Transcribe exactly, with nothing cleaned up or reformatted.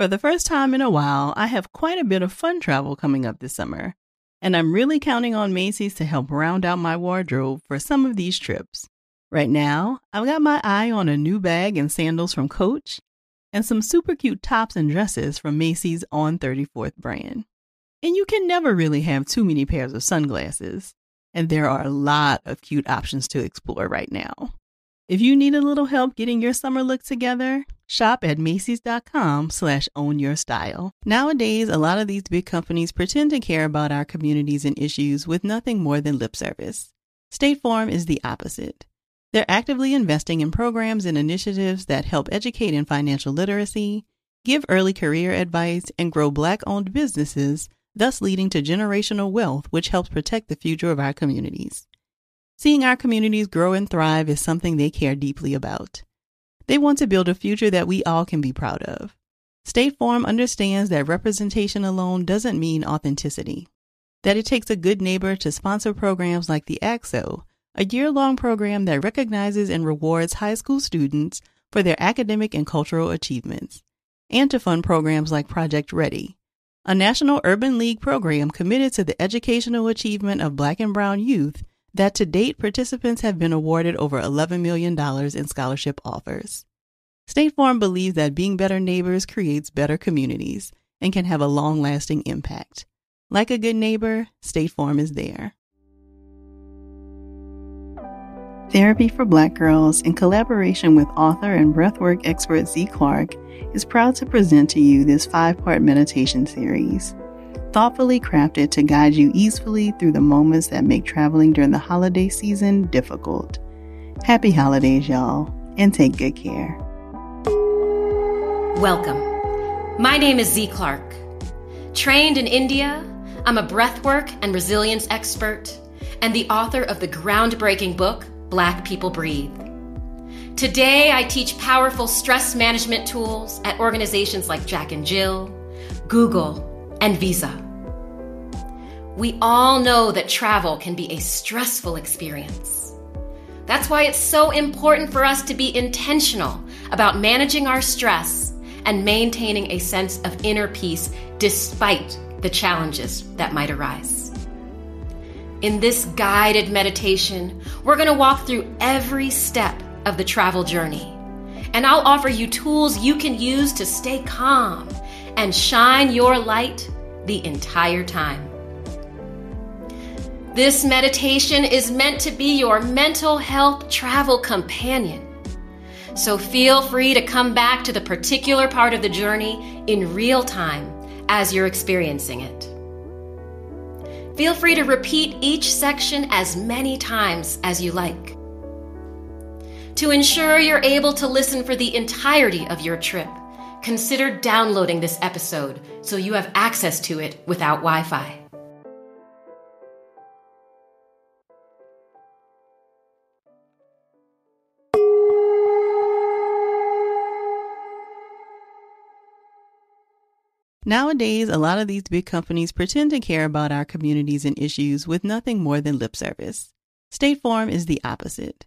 For the first time in a while, I have quite a bit of fun travel coming up this summer, and I'm really counting on Macy's to help round out my wardrobe for some of these trips. Right now, I've got my eye on a new bag and sandals from Coach, and some super cute tops and dresses from Macy's On thirty-fourth brand. And you can never really have too many pairs of sunglasses, and there are a lot of cute options to explore right now. If you need a little help getting your summer look together, shop at Macy's.com slash own your style. Nowadays, a lot of these big companies pretend to care about our communities and issues with nothing more than lip service. State Farm is the opposite. They're actively investing in programs and initiatives that help educate in financial literacy, give early career advice, and grow Black-owned businesses, thus leading to generational wealth, which helps protect the future of our communities. Seeing our communities grow and thrive is something they care deeply about. They want to build a future that we all can be proud of. State Farm understands that representation alone doesn't mean authenticity, that it takes a good neighbor to sponsor programs like the A X O, a year-long program that recognizes and rewards high school students for their academic and cultural achievements, and to fund programs like Project Ready, a National Urban League program committed to the educational achievement of Black and Brown youth that to date participants have been awarded over eleven million dollars in scholarship offers. State Farm believes that being better neighbors creates better communities and can have a long-lasting impact. Like a good neighbor, State Farm is there. Therapy for Black Girls, in collaboration with author and breathwork expert Zee Clark, is proud to present to you this five-part meditation series, thoughtfully crafted to guide you easily through the moments that make traveling during the holiday season difficult. Happy holidays, y'all, and take good care. Welcome. My name is Zee Clark. Trained in India, I'm a breathwork and resilience expert and the author of the groundbreaking book, Black People Breathe. Today, I teach powerful stress management tools at organizations like Jack and Jill, Google, and Visa. We all know that travel can be a stressful experience. That's why it's so important for us to be intentional about managing our stress and maintaining a sense of inner peace despite the challenges that might arise. In this guided meditation, we're going to walk through every step of the travel journey, and I'll offer you tools you can use to stay calm and shine your light the entire time. This meditation is meant to be your mental health travel companion, so feel free to come back to the particular part of the journey in real time as you're experiencing it. Feel free to repeat each section as many times as you like. To ensure you're able to listen for the entirety of your trip, consider downloading this episode so you have access to it without Wi-Fi. Nowadays, a lot of these big companies pretend to care about our communities and issues with nothing more than lip service. State Farm is the opposite.